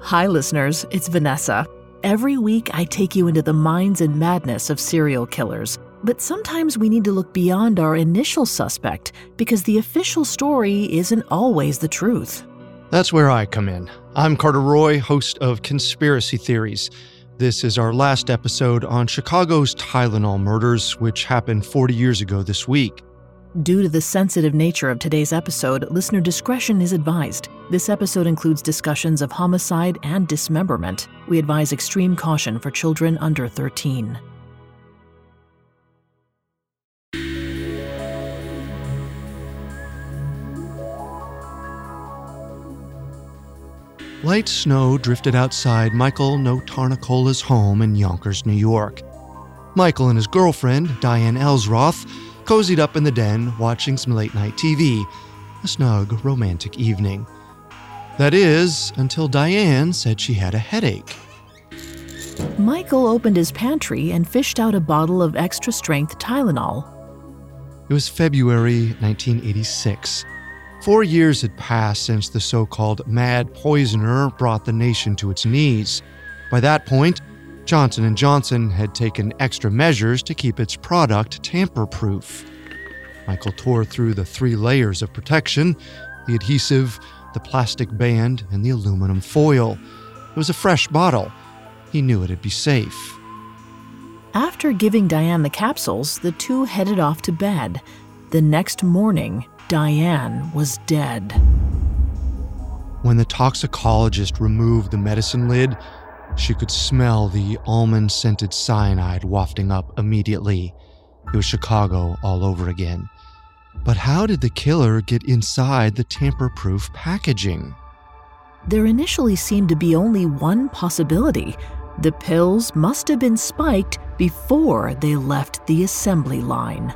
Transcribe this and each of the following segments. Hi, listeners, it's Vanessa. Every week, I take you into the minds and madness of serial killers. But sometimes we need to look beyond our initial suspect because the official story isn't always the truth. That's where I come in. I'm Carter Roy, host of Conspiracy Theories. This is our last episode on Chicago's Tylenol murders, which happened 40 years ago this week. Due to the sensitive nature of today's episode, listener discretion is advised. This episode includes discussions of homicide and dismemberment. We advise extreme caution for children under 13. Light snow drifted outside Michael Notarnicola's home in Yonkers, New York. Michael and his girlfriend, Diane Elsroth, cozied up in the den watching some late-night TV, a snug, romantic evening. That is, until Diane said she had a headache. Michael opened his pantry and fished out a bottle of extra-strength Tylenol. It was February 1986. 4 years had passed since the so-called Mad Poisoner brought the nation to its knees. By that point, Johnson & Johnson had taken extra measures to keep its product tamper-proof. Michael tore through the three layers of protection: the adhesive, the plastic band, and the aluminum foil. It was a fresh bottle. He knew it'd be safe. After giving Diane the capsules, the two headed off to bed. The next morning, Diane was dead. When the toxicologist removed the medicine lid, she could smell the almond-scented cyanide wafting up immediately. It was Chicago all over again. But how did the killer get inside the tamper-proof packaging? There initially seemed to be only one possibility. The pills must have been spiked before they left the assembly line.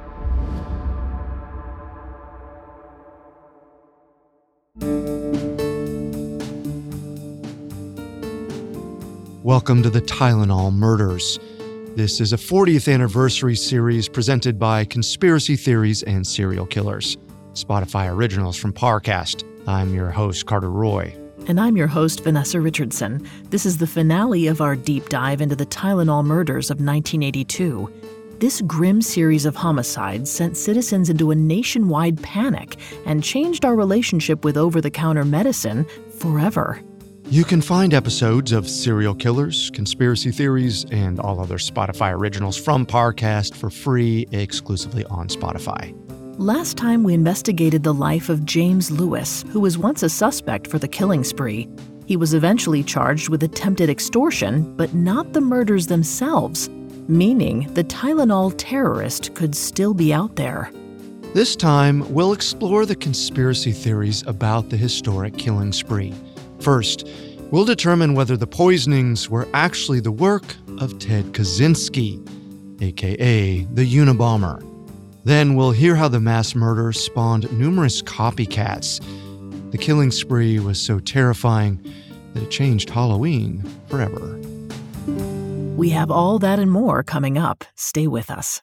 Welcome to the Tylenol Murders. This is a 40th anniversary series presented by Conspiracy Theories and Serial Killers, Spotify originals from Parcast. I'm your host, Carter Roy. And I'm your host, Vanessa Richardson. This is the finale of our deep dive into the Tylenol Murders of 1982. This grim series of homicides sent citizens into a nationwide panic and changed our relationship with over-the-counter medicine forever. You can find episodes of Serial Killers, Conspiracy Theories, and all other Spotify originals from Parcast for free exclusively on Spotify. Last time we investigated the life of James Lewis, who was once a suspect for the killing spree. He was eventually charged with attempted extortion, but not the murders themselves, meaning the Tylenol terrorist could still be out there. This time, we'll explore the conspiracy theories about the historic killing spree. First, we'll determine whether the poisonings were actually the work of Ted Kaczynski, aka the Unabomber. Then we'll hear how the mass murder spawned numerous copycats. The killing spree was so terrifying that it changed Halloween forever. We have all that and more coming up. Stay with us.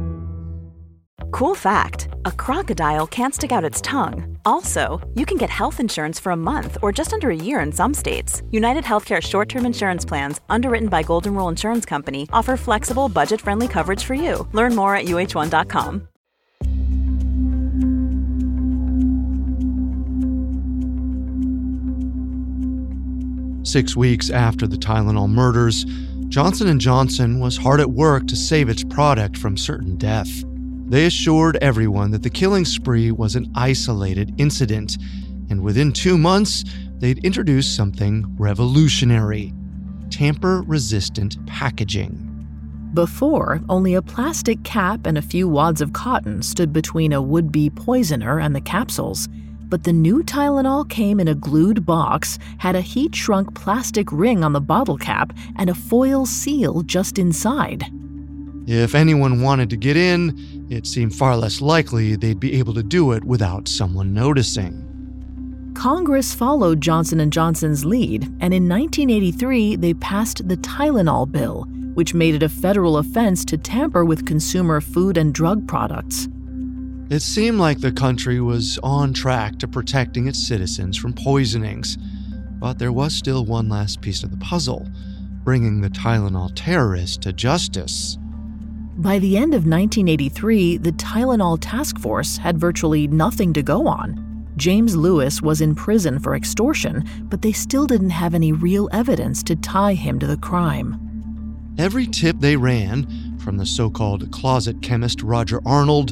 Cool fact, a crocodile can't stick out its tongue. Also, you can get health insurance for a month or just under a year in some states. United Healthcare short-term insurance plans, underwritten by Golden Rule Insurance Company, offer flexible, budget-friendly coverage for you. Learn more at uh1.com. 6 weeks after the Tylenol murders, Johnson & Johnson was hard at work to save its product from certain death. They assured everyone that the killing spree was an isolated incident, and within 2 months, they'd introduced something revolutionary: tamper-resistant packaging. Before, only a plastic cap and a few wads of cotton stood between a would-be poisoner and the capsules, but the new Tylenol came in a glued box, had a heat-shrunk plastic ring on the bottle cap, and a foil seal just inside. If anyone wanted to get in, it seemed far less likely they'd be able to do it without someone noticing. Congress followed Johnson & Johnson's lead, and in 1983 they passed the Tylenol bill, which made it a federal offense to tamper with consumer food and drug products. It seemed like the country was on track to protecting its citizens from poisonings, but there was still one last piece of the puzzle: bringing the Tylenol terrorists to justice. By the end of 1983, the Tylenol task force had virtually nothing to go on. James Lewis was in prison for extortion, but they still didn't have any real evidence to tie him to the crime. Every tip they ran, from the so-called closet chemist Roger Arnold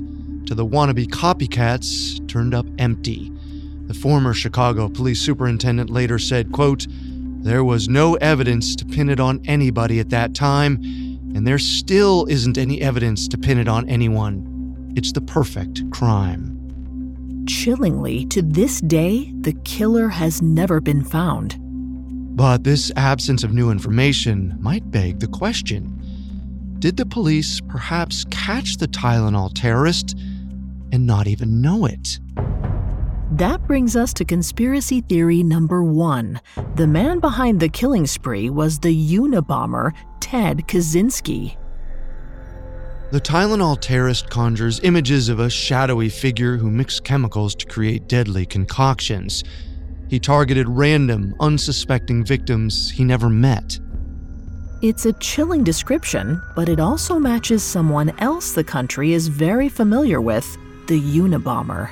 to the wannabe copycats, turned up empty. The former Chicago police superintendent later said, quote, "There was no evidence to pin it on anybody at that time, and there still isn't any evidence to pin it on anyone. It's the perfect crime." Chillingly, to this day, the killer has never been found. But this absence of new information might beg the question: did the police perhaps catch the Tylenol terrorist and not even know it? That brings us to conspiracy theory number one. The man behind the killing spree was the Unabomber, Ted Kaczynski. The Tylenol terrorist conjures images of a shadowy figure who mixed chemicals to create deadly concoctions. He targeted random, unsuspecting victims he never met. It's a chilling description, but it also matches someone else the country is very familiar with, the Unabomber.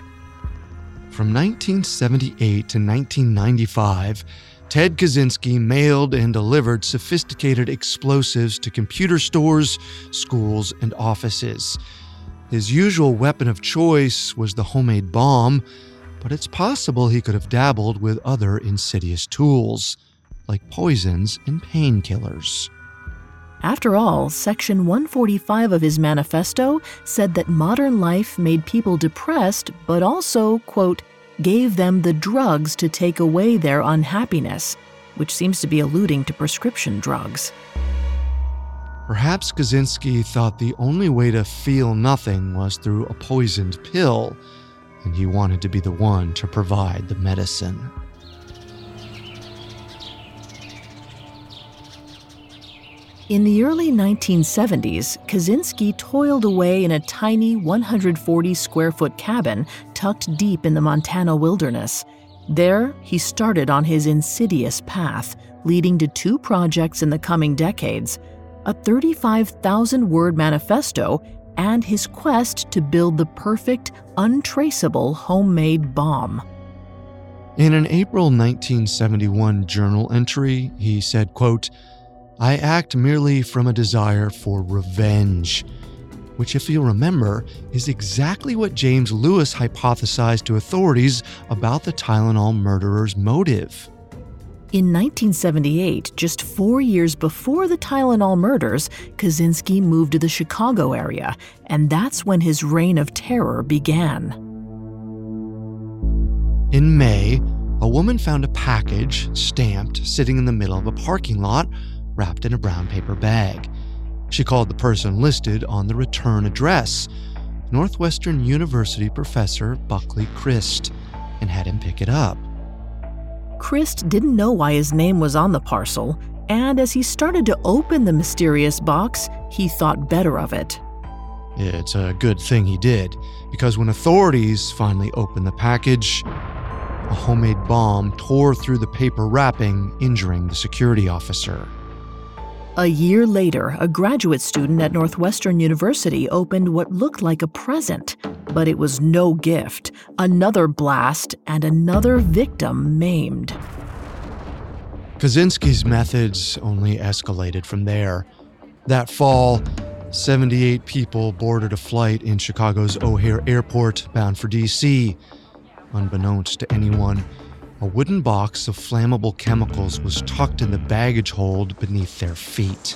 From 1978 to 1995, Ted Kaczynski mailed and delivered sophisticated explosives to computer stores, schools, and offices. His usual weapon of choice was the homemade bomb, but it's possible he could have dabbled with other insidious tools, like poisons and painkillers. After all, Section 145 of his manifesto said that modern life made people depressed, but also, quote, "gave them the drugs to take away their unhappiness," which seems to be alluding to prescription drugs. Perhaps Kaczynski thought the only way to feel nothing was through a poisoned pill, and he wanted to be the one to provide the medicine. In the early 1970s, Kaczynski toiled away in a tiny 140-square-foot cabin tucked deep in the Montana wilderness. There, he started on his insidious path, leading to two projects in the coming decades: a 35,000-word manifesto and his quest to build the perfect, untraceable homemade bomb. In an April 1971 journal entry, he said, quote, "I act merely from a desire for revenge," which, if you'll remember, is exactly what James Lewis hypothesized to authorities about the Tylenol murderer's motive. In 1978, just 4 years before the Tylenol murders, Kaczynski moved to the Chicago area, and that's when his reign of terror began. In May, a woman found a package, stamped, sitting in the middle of a parking lot, wrapped in a brown paper bag. She called the person listed on the return address, Northwestern University professor Buckley Crist, and had him pick it up. Crist didn't know why his name was on the parcel, and as he started to open the mysterious box, he thought better of it. It's a good thing he did, because when authorities finally opened the package, a homemade bomb tore through the paper wrapping, injuring the security officer. A year later, a graduate student at Northwestern University opened what looked like a present, but it was no gift. Another blast and another victim maimed. Kaczynski's methods only escalated from there. That fall, 78 people boarded a flight in Chicago's O'Hare Airport bound for D.C. Unbeknownst to anyone, a wooden box of flammable chemicals was tucked in the baggage hold beneath their feet.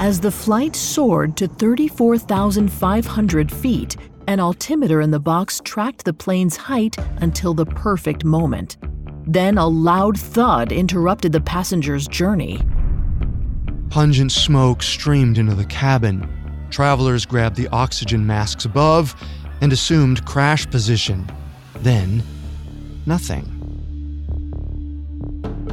As the flight soared to 34,500 feet, an altimeter in the box tracked the plane's height until the perfect moment. Then a loud thud interrupted the passenger's journey. Pungent smoke streamed into the cabin. Travelers grabbed the oxygen masks above and assumed crash position. Then, nothing.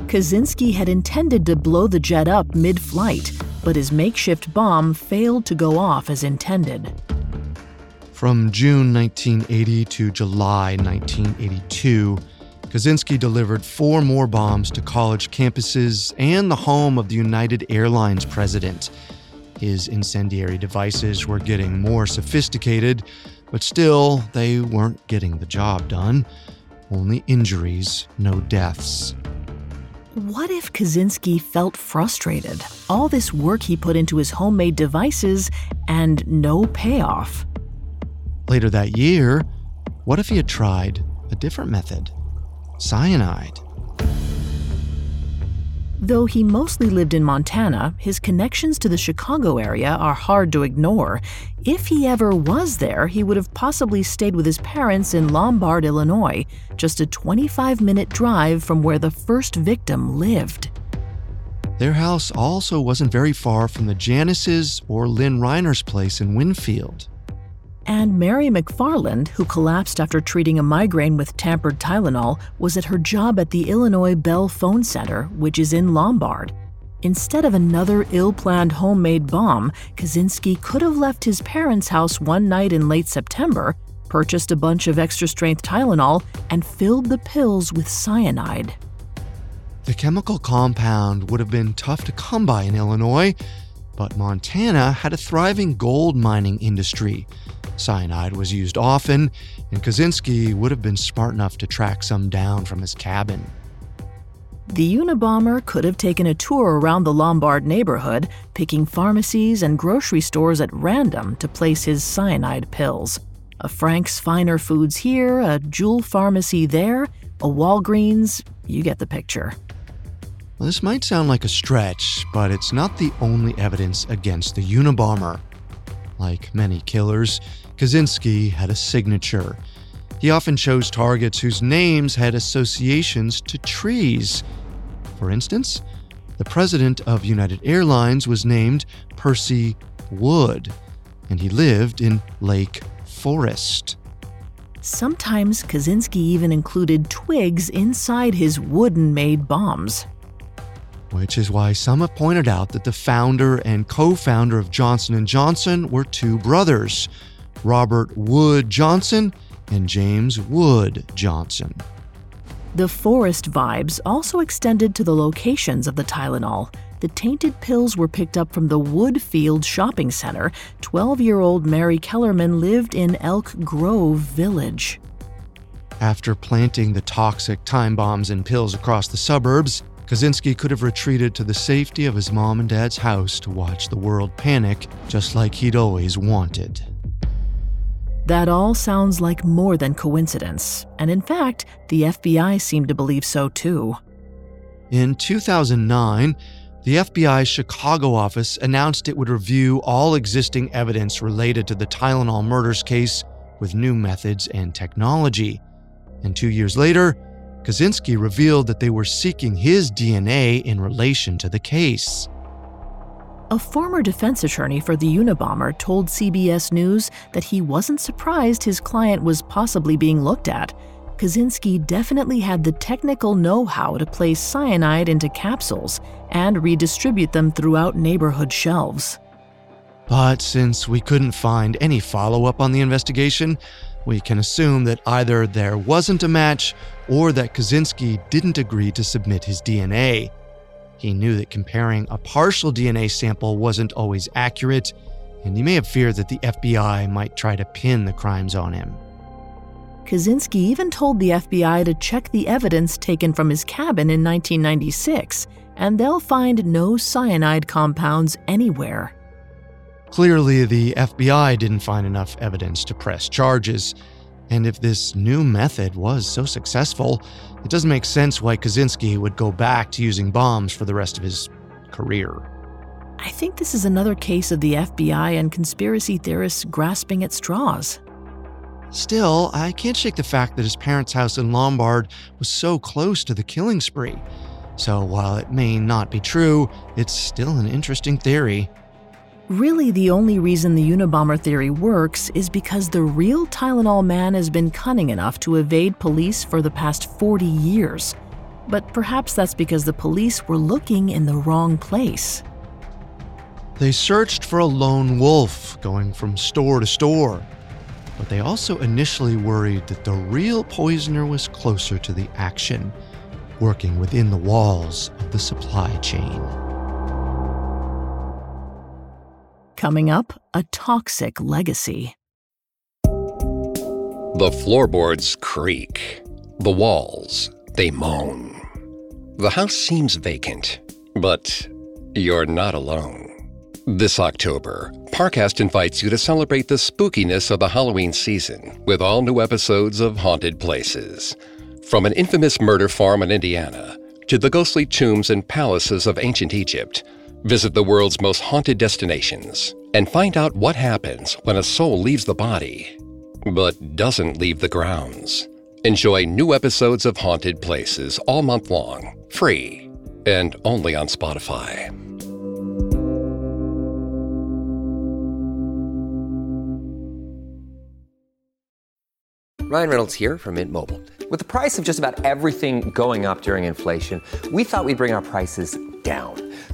Kaczynski had intended to blow the jet up mid-flight, but his makeshift bomb failed to go off as intended. From June 1980 to July 1982, Kaczynski delivered four more bombs to college campuses and the home of the United Airlines president. His incendiary devices were getting more sophisticated, but still, they weren't getting the job done. Only injuries, no deaths. What if Kaczynski felt frustrated? All this work he put into his homemade devices and no payoff. Later that year, what if he had tried a different method? Cyanide. Though he mostly lived in Montana, his connections to the Chicago area are hard to ignore. If he ever was there, he would have possibly stayed with his parents in Lombard, Illinois, just a 25-minute drive from where the first victim lived. Their house also wasn't very far from the Janice's or Lynn Reiner's place in Winfield. And Mary McFarland, who collapsed after treating a migraine with tampered Tylenol, was at her job at the Illinois Bell Phone Center, which is in Lombard. Instead of another ill-planned homemade bomb, Kaczynski could have left his parents' house one night in late September, purchased a bunch of extra-strength Tylenol, and filled the pills with cyanide. The chemical compound would have been tough to come by in Illinois, but Montana had a thriving gold mining industry. Cyanide was used often, and Kaczynski would have been smart enough to track some down from his cabin. The Unabomber could have taken a tour around the Lombard neighborhood, picking pharmacies and grocery stores at random to place his cyanide pills. A Frank's Finer Foods here, a Jewel Pharmacy there, a Walgreens, you get the picture. Well, this might sound like a stretch, but it's not the only evidence against the Unabomber. Like many killers, Kaczynski had a signature. He often chose targets whose names had associations to trees. For instance, the president of United Airlines was named Percy Wood, and he lived in Lake Forest. Sometimes Kaczynski even included twigs inside his wooden-made bombs. Which is why some have pointed out that the founder and co-founder of Johnson & Johnson were two brothers, Robert Wood Johnson and James Wood Johnson. The forest vibes also extended to the locations of the Tylenol. The tainted pills were picked up from the Woodfield Shopping Center. 12-year-old Mary Kellerman lived in Elk Grove Village. After planting the toxic time bombs and pills across the suburbs, Kaczynski could have retreated to the safety of his mom and dad's house to watch the world panic, just like he'd always wanted. That all sounds like more than coincidence, and in fact, the FBI seemed to believe so too. In 2009, the FBI's Chicago office announced it would review all existing evidence related to the Tylenol murders case with new methods and technology. And 2 years later, Kaczynski revealed that they were seeking his DNA in relation to the case. A former defense attorney for the Unabomber told CBS News that he wasn't surprised his client was possibly being looked at. Kaczynski definitely had the technical know-how to place cyanide into capsules and redistribute them throughout neighborhood shelves. But since we couldn't find any follow-up on the investigation, we can assume that either there wasn't a match or that Kaczynski didn't agree to submit his DNA. He knew that comparing a partial DNA sample wasn't always accurate, and he may have feared that the FBI might try to pin the crimes on him. Kaczynski even told the FBI to check the evidence taken from his cabin in 1996, and they'll find no cyanide compounds anywhere. Clearly, the FBI didn't find enough evidence to press charges. And if this new method was so successful, it doesn't make sense why Kaczynski would go back to using bombs for the rest of his career. I think this is another case of the FBI and conspiracy theorists grasping at straws. Still, I can't shake the fact that his parents' house in Lombard was so close to the killing spree. So while it may not be true, it's still an interesting theory. Really, the only reason the Unabomber theory works is because the real Tylenol man has been cunning enough to evade police for the past 40 years. But perhaps that's because the police were looking in the wrong place. They searched for a lone wolf, going from store to store. But they also initially worried that the real poisoner was closer to the action, working within the walls of the supply chain. Coming up, a toxic legacy. The floorboards creak. The walls, they moan. The house seems vacant, but you're not alone. This October, Parcast invites you to celebrate the spookiness of the Halloween season with all new episodes of Haunted Places. From an infamous murder farm in Indiana to the ghostly tombs and palaces of ancient Egypt, visit the world's most haunted destinations and find out what happens when a soul leaves the body, but doesn't leave the grounds. Enjoy new episodes of Haunted Places all month long, free, and only on Spotify. Ryan Reynolds here from Mint Mobile. With the price of just about everything going up during inflation, we thought we'd bring our prices down.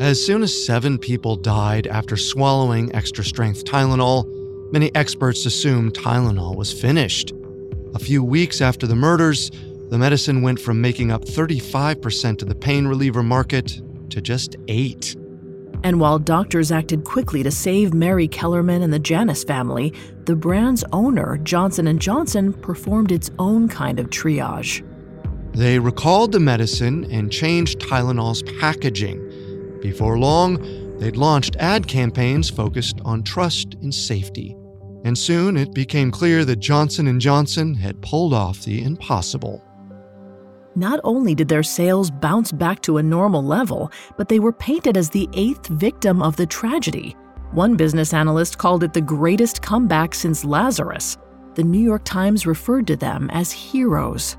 As soon as 7 people died after swallowing extra-strength Tylenol, many experts assumed Tylenol was finished. A few weeks after the murders, the medicine went from making up 35% of the pain reliever market to just 8%. And while doctors acted quickly to save Mary Kellerman and the Janus family, the brand's owner, Johnson & Johnson, performed its own kind of triage. They recalled the medicine and changed Tylenol's packaging. Before long, they'd launched ad campaigns focused on trust and safety. And soon it became clear that Johnson & Johnson had pulled off the impossible. Not only did their sales bounce back to a normal level, but they were painted as the 8th victim of the tragedy. One business analyst called it the greatest comeback since Lazarus. The New York Times referred to them as heroes.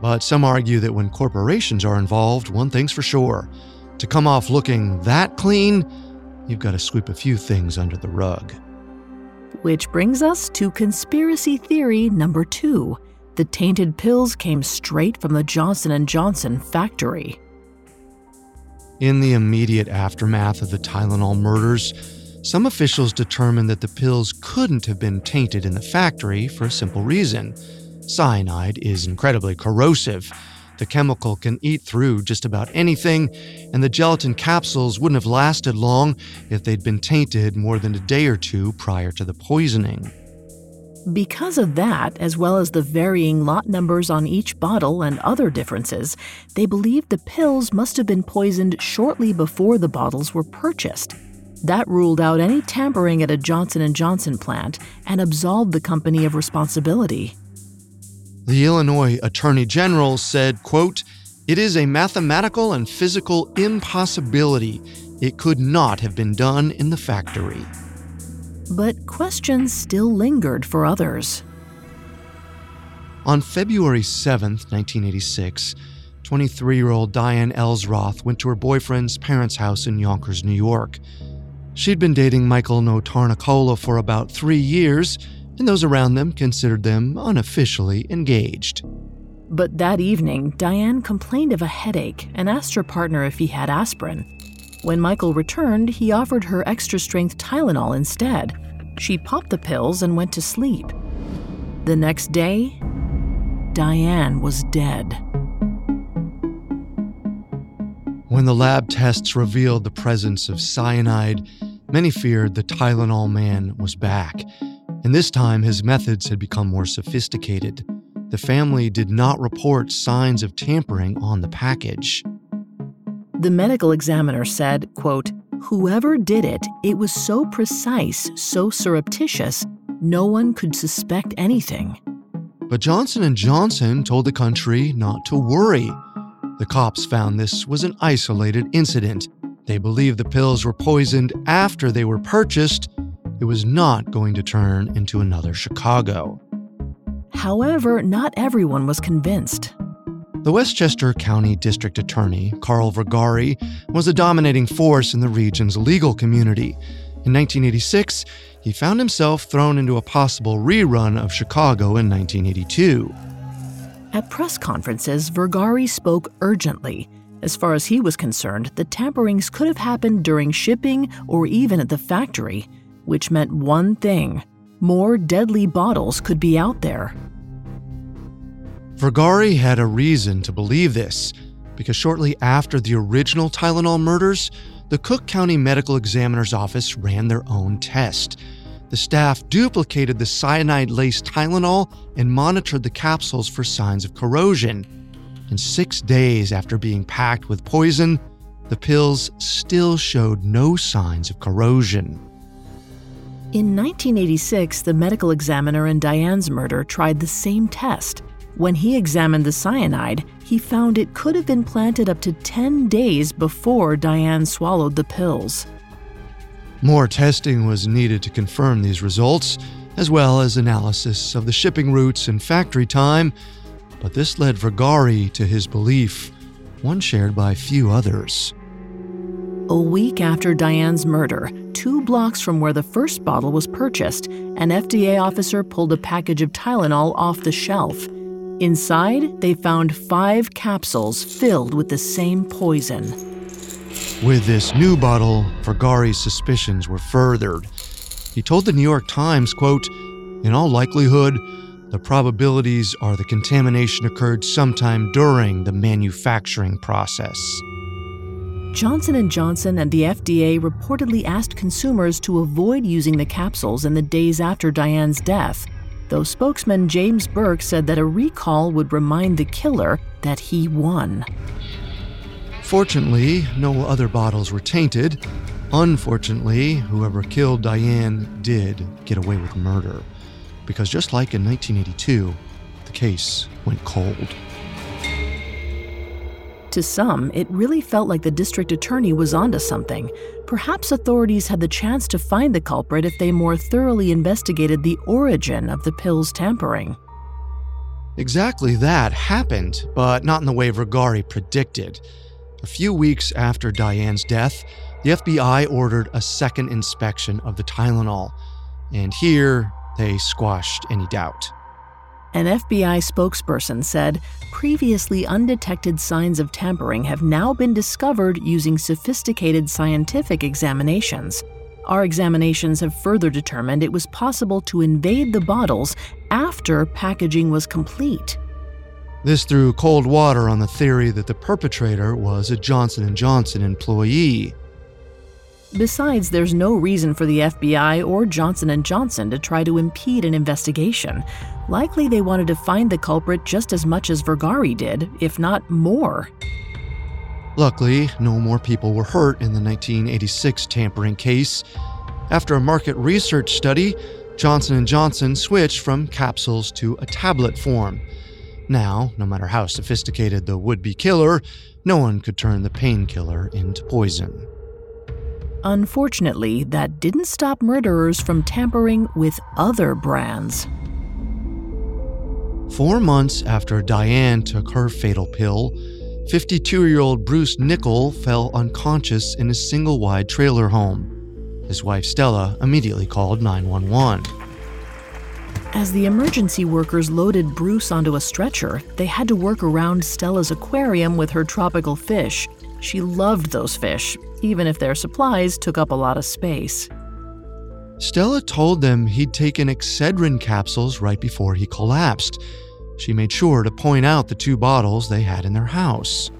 But some argue that when corporations are involved, one thing's for sure. To come off looking that clean, you've got to sweep a few things under the rug. Which brings us to conspiracy theory number 2. The tainted pills came straight from the Johnson & Johnson factory. In the immediate aftermath of the Tylenol murders, some officials determined that the pills couldn't have been tainted in the factory for a simple reason. Cyanide is incredibly corrosive. The chemical can eat through just about anything, and the gelatin capsules wouldn't have lasted long if they'd been tainted more than a day or two prior to the poisoning. Because of that, as well as the varying lot numbers on each bottle and other differences, they believed the pills must have been poisoned shortly before the bottles were purchased. That ruled out any tampering at a Johnson & Johnson plant and absolved the company of responsibility. The Illinois Attorney General said, quote, "It is a mathematical and physical impossibility. It could not have been done in the factory." But questions still lingered for others. On February 7th, 1986, 23-year-old Diane Elsroth went to her boyfriend's parents' house in Yonkers, New York. She'd been dating Michael Notarnicola for about 3 years, and those around them considered them unofficially engaged. But that evening, Diane complained of a headache and asked her partner if he had aspirin. When Michael returned, he offered her extra-strength Tylenol instead. She popped the pills and went to sleep. The next day, Diane was dead. When the lab tests revealed the presence of cyanide, many feared the Tylenol man was back. And this time, his methods had become more sophisticated. The family did not report signs of tampering on the package. The medical examiner said, quote, "Whoever did it, it was so precise, so surreptitious, no one could suspect anything." But Johnson & Johnson told the country not to worry. The cops found this was an isolated incident. They believed the pills were poisoned after they were purchased. It was not going to turn into another Chicago. However, not everyone was convinced. The Westchester County District Attorney, Carl Vergari, was a dominating force in the region's legal community. In 1986, he found himself thrown into a possible rerun of Chicago in 1982. At press conferences, Vergari spoke urgently. As far as he was concerned, the tamperings could have happened during shipping or even at the factory, which meant one thing: more deadly bottles could be out there. Vergari had a reason to believe this, because shortly after the original Tylenol murders, the Cook County Medical Examiner's Office ran their own test. The staff duplicated the cyanide-laced Tylenol and monitored the capsules for signs of corrosion. And 6 days after being packed with poison, the pills still showed no signs of corrosion. In 1986, the medical examiner in Diane's murder tried the same test. When he examined the cyanide, he found it could have been planted up to 10 days before Diane swallowed the pills. More testing was needed to confirm these results, as well as analysis of the shipping routes and factory time, but this led Vergari to his belief, one shared by few others. A week after Diane's murder, 2 blocks from where the first bottle was purchased, an FDA officer pulled a package of Tylenol off the shelf. Inside, they found 5 capsules filled with the same poison. With this new bottle, Vergari's suspicions were furthered. He told the New York Times, quote, "In all likelihood, the probabilities are the contamination occurred sometime during the manufacturing process." Johnson & Johnson and the FDA reportedly asked consumers to avoid using the capsules in the days after Diane's death, though spokesman James Burke said that a recall would remind the killer that he won. Fortunately, no other bottles were tainted. Unfortunately, whoever killed Diane did get away with murder, because just like in 1982, the case went cold. To some, it really felt like the district attorney was onto something. Perhaps authorities had the chance to find the culprit if they more thoroughly investigated the origin of the pills' tampering. Exactly that happened, but not in the way Vergari predicted. A few weeks after Diane's death, the FBI ordered a second inspection of the Tylenol, and here they squashed any doubt. An FBI spokesperson said, "Previously undetected signs of tampering have now been discovered using sophisticated scientific examinations. Our examinations have further determined it was possible to invade the bottles after packaging was complete." This threw cold water on the theory that the perpetrator was a Johnson & Johnson employee. Besides, there's no reason for the FBI or Johnson & Johnson to try to impede an investigation. Likely they wanted to find the culprit just as much as Vergari did, if not more. Luckily, no more people were hurt in the 1986 tampering case. After a market research study, Johnson & Johnson switched from capsules to a tablet form. Now, no matter how sophisticated the would-be killer, no one could turn the painkiller into poison. Unfortunately, that didn't stop murderers from tampering with other brands. 4 months after Diane took her fatal pill, 52-year-old Bruce Nickell fell unconscious in a single-wide trailer home. His wife Stella immediately called 911. As the emergency workers loaded Bruce onto a stretcher, they had to work around Stella's aquarium with her tropical fish. She loved those fish, even if their supplies took up a lot of space. Stella told them he'd taken Excedrin capsules right before he collapsed. She made sure to point out the two bottles they had in their house.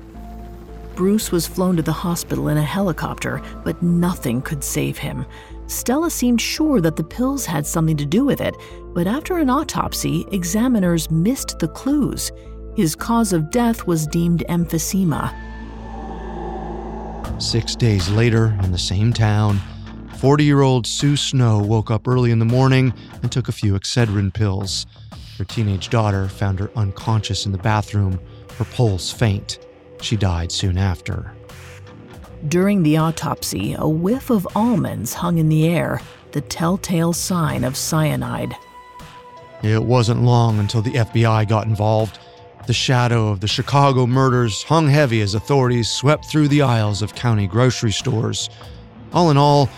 Bruce was flown to the hospital in a helicopter, but nothing could save him. Stella seemed sure that the pills had something to do with it, but after an autopsy, examiners missed the clues. His cause of death was deemed emphysema. 6 days later, in the same town, 40-year-old Sue Snow woke up early in the morning and took a few Excedrin pills. Her teenage daughter found her unconscious in the bathroom, her pulse faint. She died soon after. During the autopsy, a whiff of almonds hung in the air, the telltale sign of cyanide. It wasn't long until the FBI got involved. The shadow of the Chicago murders hung heavy as authorities swept through the aisles of county grocery stores. All in all,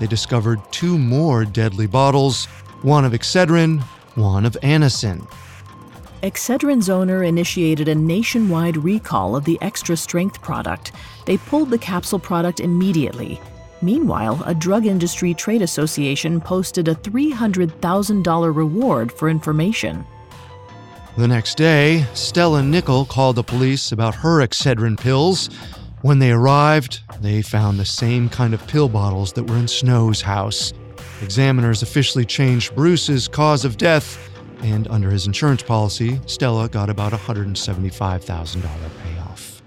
they discovered two more deadly bottles, one of Excedrin, one of Anacin. Excedrin's owner initiated a nationwide recall of the extra-strength product. They pulled the capsule product immediately. Meanwhile, a drug industry trade association posted a $300,000 reward for information. The next day, Stella Nickell called the police about her Excedrin pills. When they arrived, they found the same kind of pill bottles that were in Snow's house. Examiners officially changed Bruce's cause of death, and under his insurance policy, Stella got about $175,000 payoff.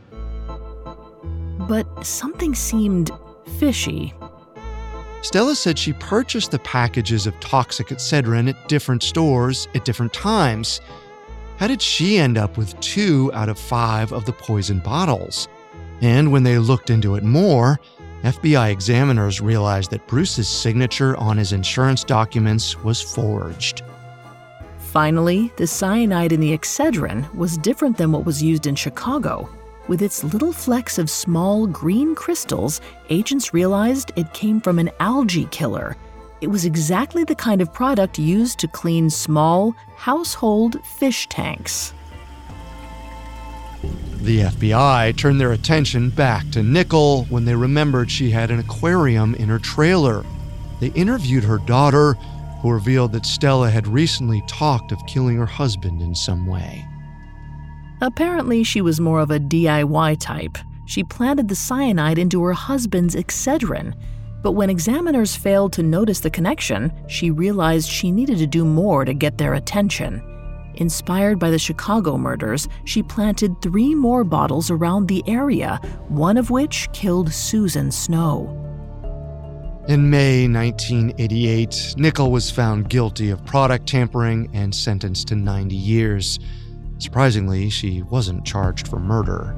But something seemed fishy. Stella said she purchased the packages of toxic Excedrin at different stores at different times. How did she end up with 2 out of 5 of the poison bottles? And when they looked into it more, FBI examiners realized that Bruce's signature on his insurance documents was forged. Finally, the cyanide in the Excedrin was different than what was used in Chicago. With its little flecks of small green crystals, agents realized it came from an algae killer. It was exactly the kind of product used to clean small, household fish tanks. The FBI turned their attention back to Nickell when they remembered she had an aquarium in her trailer. They interviewed her daughter, who revealed that Stella had recently talked of killing her husband in some way. Apparently, she was more of a DIY type. She planted the cyanide into her husband's Excedrin. But when examiners failed to notice the connection, she realized she needed to do more to get their attention. Inspired by the Chicago murders, she planted 3 more bottles around the area, one of which killed Susan Snow. In May 1988, Nickell was found guilty of product tampering and sentenced to 90 years. Surprisingly, she wasn't charged for murder.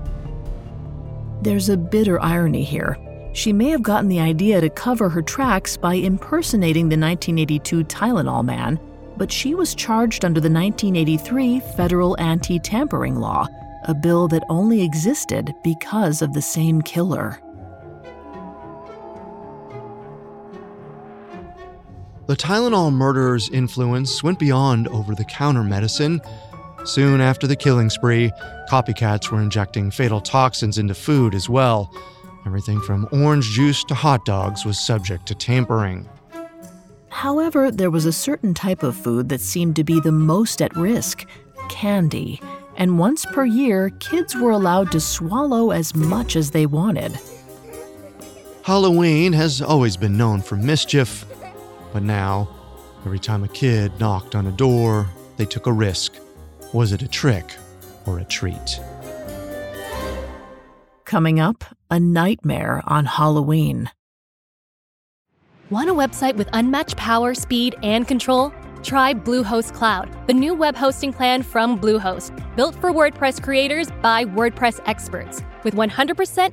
There's a bitter irony here. She may have gotten the idea to cover her tracks by impersonating the 1982 Tylenol man, but she was charged under the 1983 federal anti-tampering law, a bill that only existed because of the same killer. The Tylenol murderers' influence went beyond over-the-counter medicine. Soon after the killing spree, copycats were injecting fatal toxins into food as well. Everything from orange juice to hot dogs was subject to tampering. However, there was a certain type of food that seemed to be the most at risk: candy. And once per year, kids were allowed to swallow as much as they wanted. Halloween has always been known for mischief. But now, every time a kid knocked on a door, they took a risk. Was it a trick or a treat? Coming up, a nightmare on Halloween. Want a website with unmatched power, speed, and control? Try Bluehost Cloud, the new web hosting plan from Bluehost, built for WordPress creators by WordPress experts. With 100%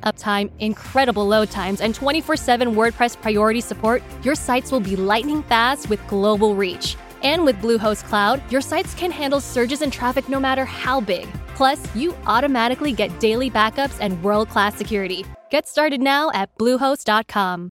uptime, incredible load times, and 24/7 WordPress priority support, your sites will be lightning fast with global reach. And with Bluehost Cloud, your sites can handle surges in traffic no matter how big. Plus, you automatically get daily backups and world-class security. Get started now at Bluehost.com.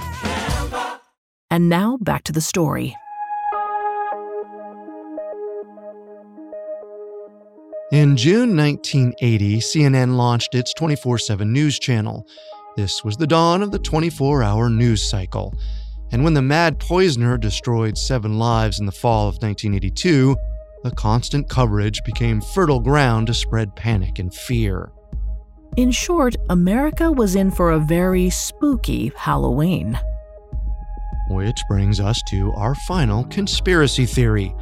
And now back to the story. In June 1980, CNN launched its 24/7 news channel. This was the dawn of the 24-hour news cycle. And when the Mad Poisoner destroyed 7 lives in the fall of 1982, the constant coverage became fertile ground to spread panic and fear. In short, America was in for a very spooky Halloween. Which brings us to our final conspiracy theory.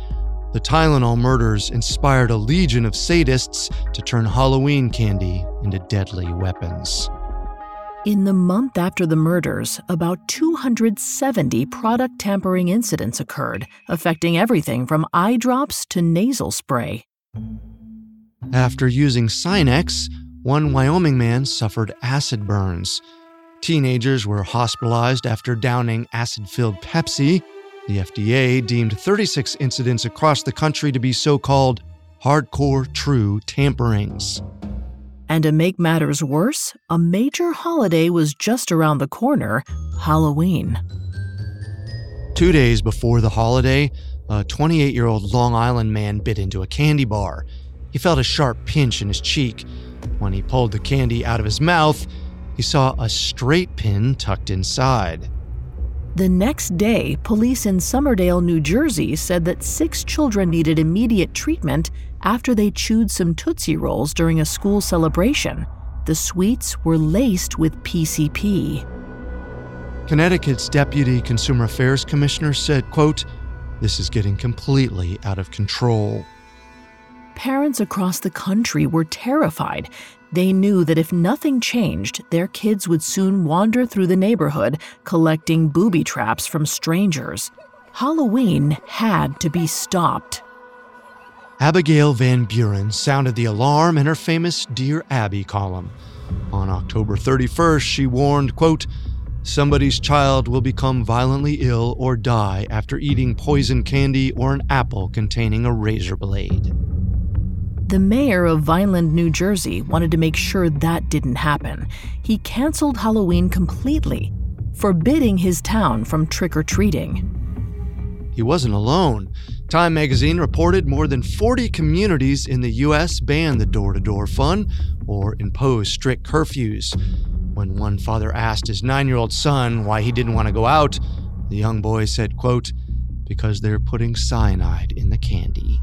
The Tylenol murders inspired a legion of sadists to turn Halloween candy into deadly weapons. In the month after the murders, about 270 product tampering incidents occurred, affecting everything from eye drops to nasal spray. After using Sinex, one Wyoming man suffered acid burns. Teenagers were hospitalized after downing acid-filled Pepsi. The FDA deemed 36 incidents across the country to be so-called hardcore true tamperings. And to make matters worse, a major holiday was just around the corner, Halloween. 2 days before the holiday, a 28-year-old Long Island man bit into a candy bar. He felt a sharp pinch in his cheek. When he pulled the candy out of his mouth, he saw a straight pin tucked inside. The next day, police in Somerdale, New Jersey, said that 6 children needed immediate treatment after they chewed some Tootsie Rolls during a school celebration. The sweets were laced with PCP. Connecticut's Deputy Consumer Affairs Commissioner said, quote, "This is getting completely out of control." Parents across the country were terrified. They knew that if nothing changed, their kids would soon wander through the neighborhood collecting booby traps from strangers. Halloween had to be stopped. Abigail Van Buren sounded the alarm in her famous Dear Abby column. On October 31st, she warned, quote, "Somebody's child will become violently ill or die after eating poison candy or an apple containing a razor blade." The mayor of Vineland, New Jersey, wanted to make sure that didn't happen. He canceled Halloween completely, forbidding his town from trick-or-treating. He wasn't alone. Time magazine reported more than 40 communities in the U.S. banned the door-to-door fun or imposed strict curfews. When one father asked his 9-year-old son why he didn't want to go out, the young boy said, quote, "Because they're putting cyanide in the candy."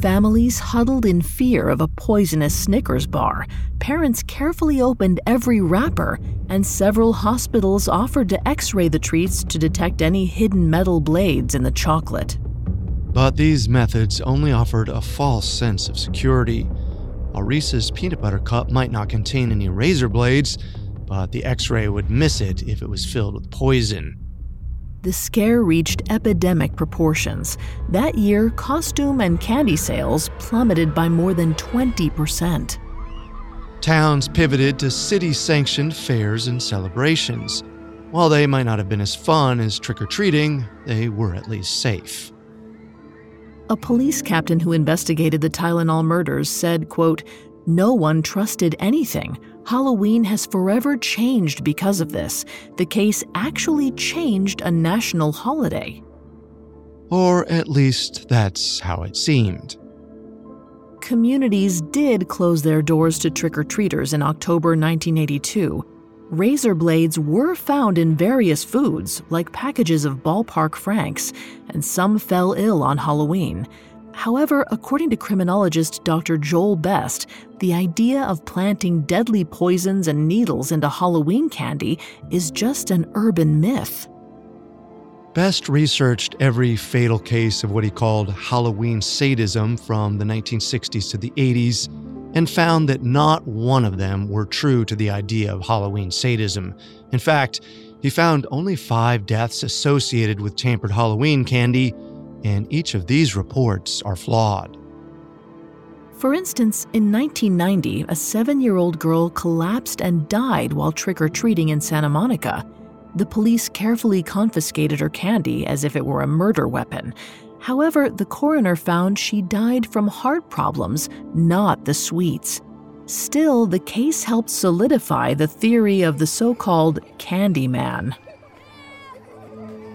Families huddled in fear of a poisonous Snickers bar. Parents carefully opened every wrapper, and several hospitals offered to X-ray the treats to detect any hidden metal blades in the chocolate. But these methods only offered a false sense of security. A Reese's peanut butter cup might not contain any razor blades, but the X-ray would miss it if it was filled with poison. The scare reached epidemic proportions. That year, costume and candy sales plummeted by more than 20%. Towns pivoted to city-sanctioned fairs and celebrations. While they might not have been as fun as trick-or-treating, they were at least safe. A police captain who investigated the Tylenol murders said, quote, "No one trusted anything. Halloween has forever changed because of this. The case actually changed a national holiday." Or at least that's how it seemed. Communities did close their doors to trick-or-treaters in October 1982. Razor blades were found in various foods, like packages of ballpark Franks, and some fell ill on Halloween. However, according to criminologist Dr. Joel Best, the idea of planting deadly poisons and needles into Halloween candy is just an urban myth. Best researched every fatal case of what he called Halloween sadism from the 1960s to the 80s and found that not one of them were true to the idea of Halloween sadism. In fact, he found only 5 deaths associated with tampered Halloween candy, and each of these reports are flawed. For instance, in 1990, a 7-year-old girl collapsed and died while trick-or-treating in Santa Monica. The police carefully confiscated her candy as if it were a murder weapon. However, the coroner found she died from heart problems, not the sweets. Still, the case helped solidify the theory of the so-called Candyman.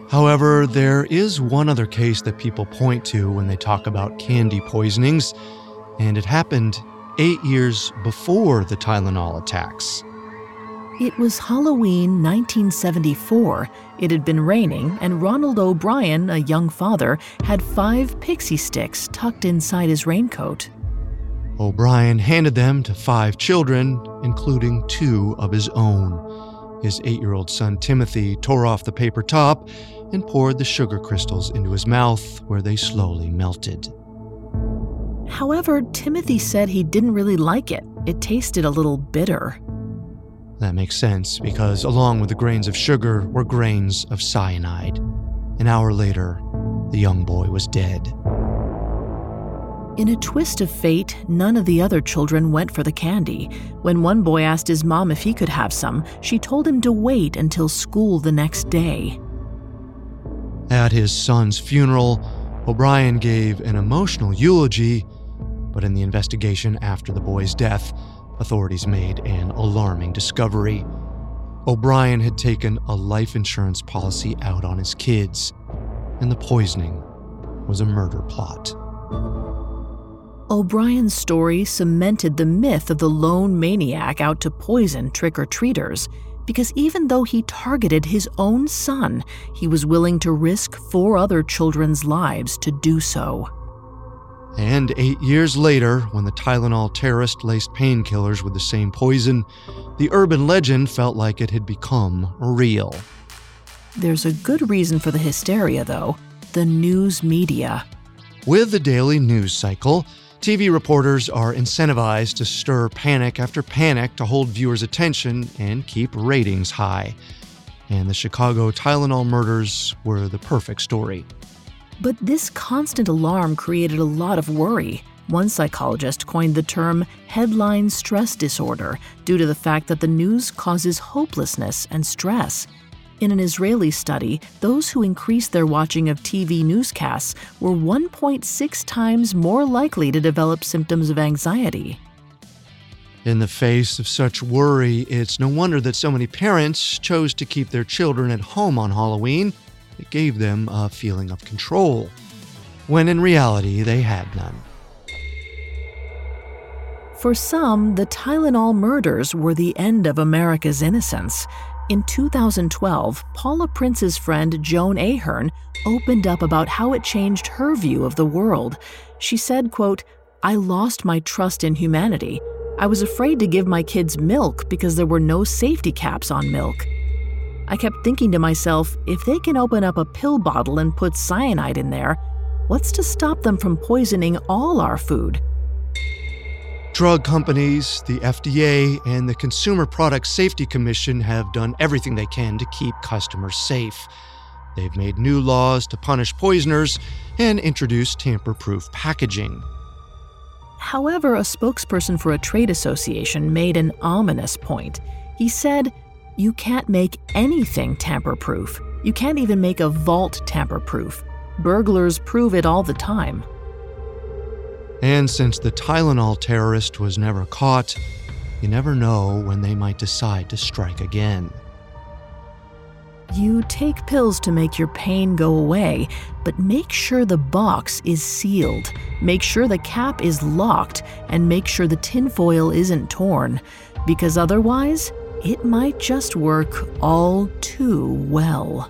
However, there is one other case that people point to when they talk about candy poisonings, and it happened 8 years before the Tylenol attacks. It was Halloween 1974. It had been raining, and Ronald O'Brien, a young father, had 5 pixie sticks tucked inside his raincoat. O'Brien handed them to 5 children, including 2 of his own. His 8-year-old son Timothy tore off the paper top and poured the sugar crystals into his mouth, where they slowly melted. However, Timothy said he didn't really like it. It tasted a little bitter. That makes sense, because along with the grains of sugar were grains of cyanide. An hour later, the young boy was dead. In a twist of fate, none of the other children went for the candy. When one boy asked his mom if he could have some, she told him to wait until school the next day. At his son's funeral, O'Brien gave an emotional eulogy, but in the investigation after the boy's death, authorities made an alarming discovery. O'Brien had taken a life insurance policy out on his kids, and the poisoning was a murder plot. O'Brien's story cemented the myth of the lone maniac out to poison trick-or-treaters, because even though he targeted his own son, he was willing to risk 4 other children's lives to do so. And 8 years later, when the Tylenol terrorist laced painkillers with the same poison, the urban legend felt like it had become real. There's a good reason for the hysteria, though: the news media. With the daily news cycle, TV reporters are incentivized to stir panic after panic to hold viewers' attention and keep ratings high. And the Chicago Tylenol murders were the perfect story. But this constant alarm created a lot of worry. One psychologist coined the term headline stress disorder due to the fact that the news causes hopelessness and stress. In an Israeli study, those who increased their watching of TV newscasts were 1.6 times more likely to develop symptoms of anxiety. In the face of such worry, it's no wonder that so many parents chose to keep their children at home on Halloween. It gave them a feeling of control, when in reality they had none. For some, the Tylenol murders were the end of America's innocence. In 2012, Paula Prince's friend Joan Ahern opened up about how it changed her view of the world. She said, quote, "I lost my trust in humanity. I was afraid to give my kids milk because there were no safety caps on milk. I kept thinking to myself, if they can open up a pill bottle and put cyanide in there, what's to stop them from poisoning all our food?" Drug companies, the FDA, and the Consumer Product Safety Commission have done everything they can to keep customers safe. They've made new laws to punish poisoners and introduced tamper-proof packaging. However, a spokesperson for a trade association made an ominous point. He said, "You can't make anything tamper-proof. You can't even make a vault tamper-proof. Burglars prove it all the time." And since the Tylenol terrorist was never caught, you never know when they might decide to strike again. You take pills to make your pain go away, but make sure the box is sealed, make sure the cap is locked, and make sure the tinfoil isn't torn, because otherwise, it might just work all too well.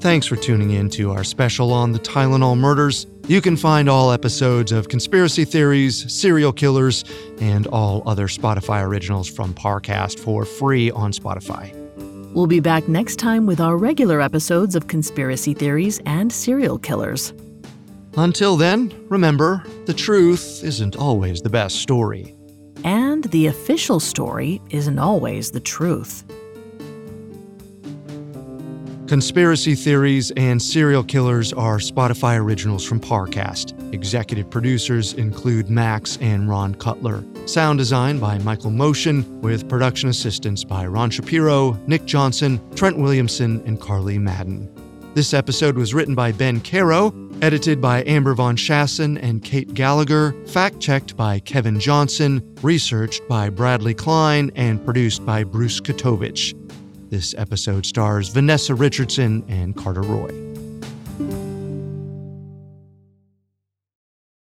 Thanks for tuning in to our special on the Tylenol murders. You can find all episodes of Conspiracy Theories, Serial Killers, and all other Spotify originals from Parcast for free on Spotify. We'll be back next time with our regular episodes of Conspiracy Theories and Serial Killers. Until then, remember, the truth isn't always the best story. And the official story isn't always the truth. Conspiracy Theories and Serial Killers are Spotify originals from Parcast. Executive producers include Max and Ron Cutler. Sound design by Michael Motion, with production assistance by Ron Shapiro, Nick Johnson, Trent Williamson, and Carly Madden. This episode was written by Ben Caro, edited by Amber Von Shassen and Kate Gallagher, fact-checked by Kevin Johnson, researched by Bradley Klein, and produced by Bruce Kotovich. This episode stars Vanessa Richardson and Carter Roy.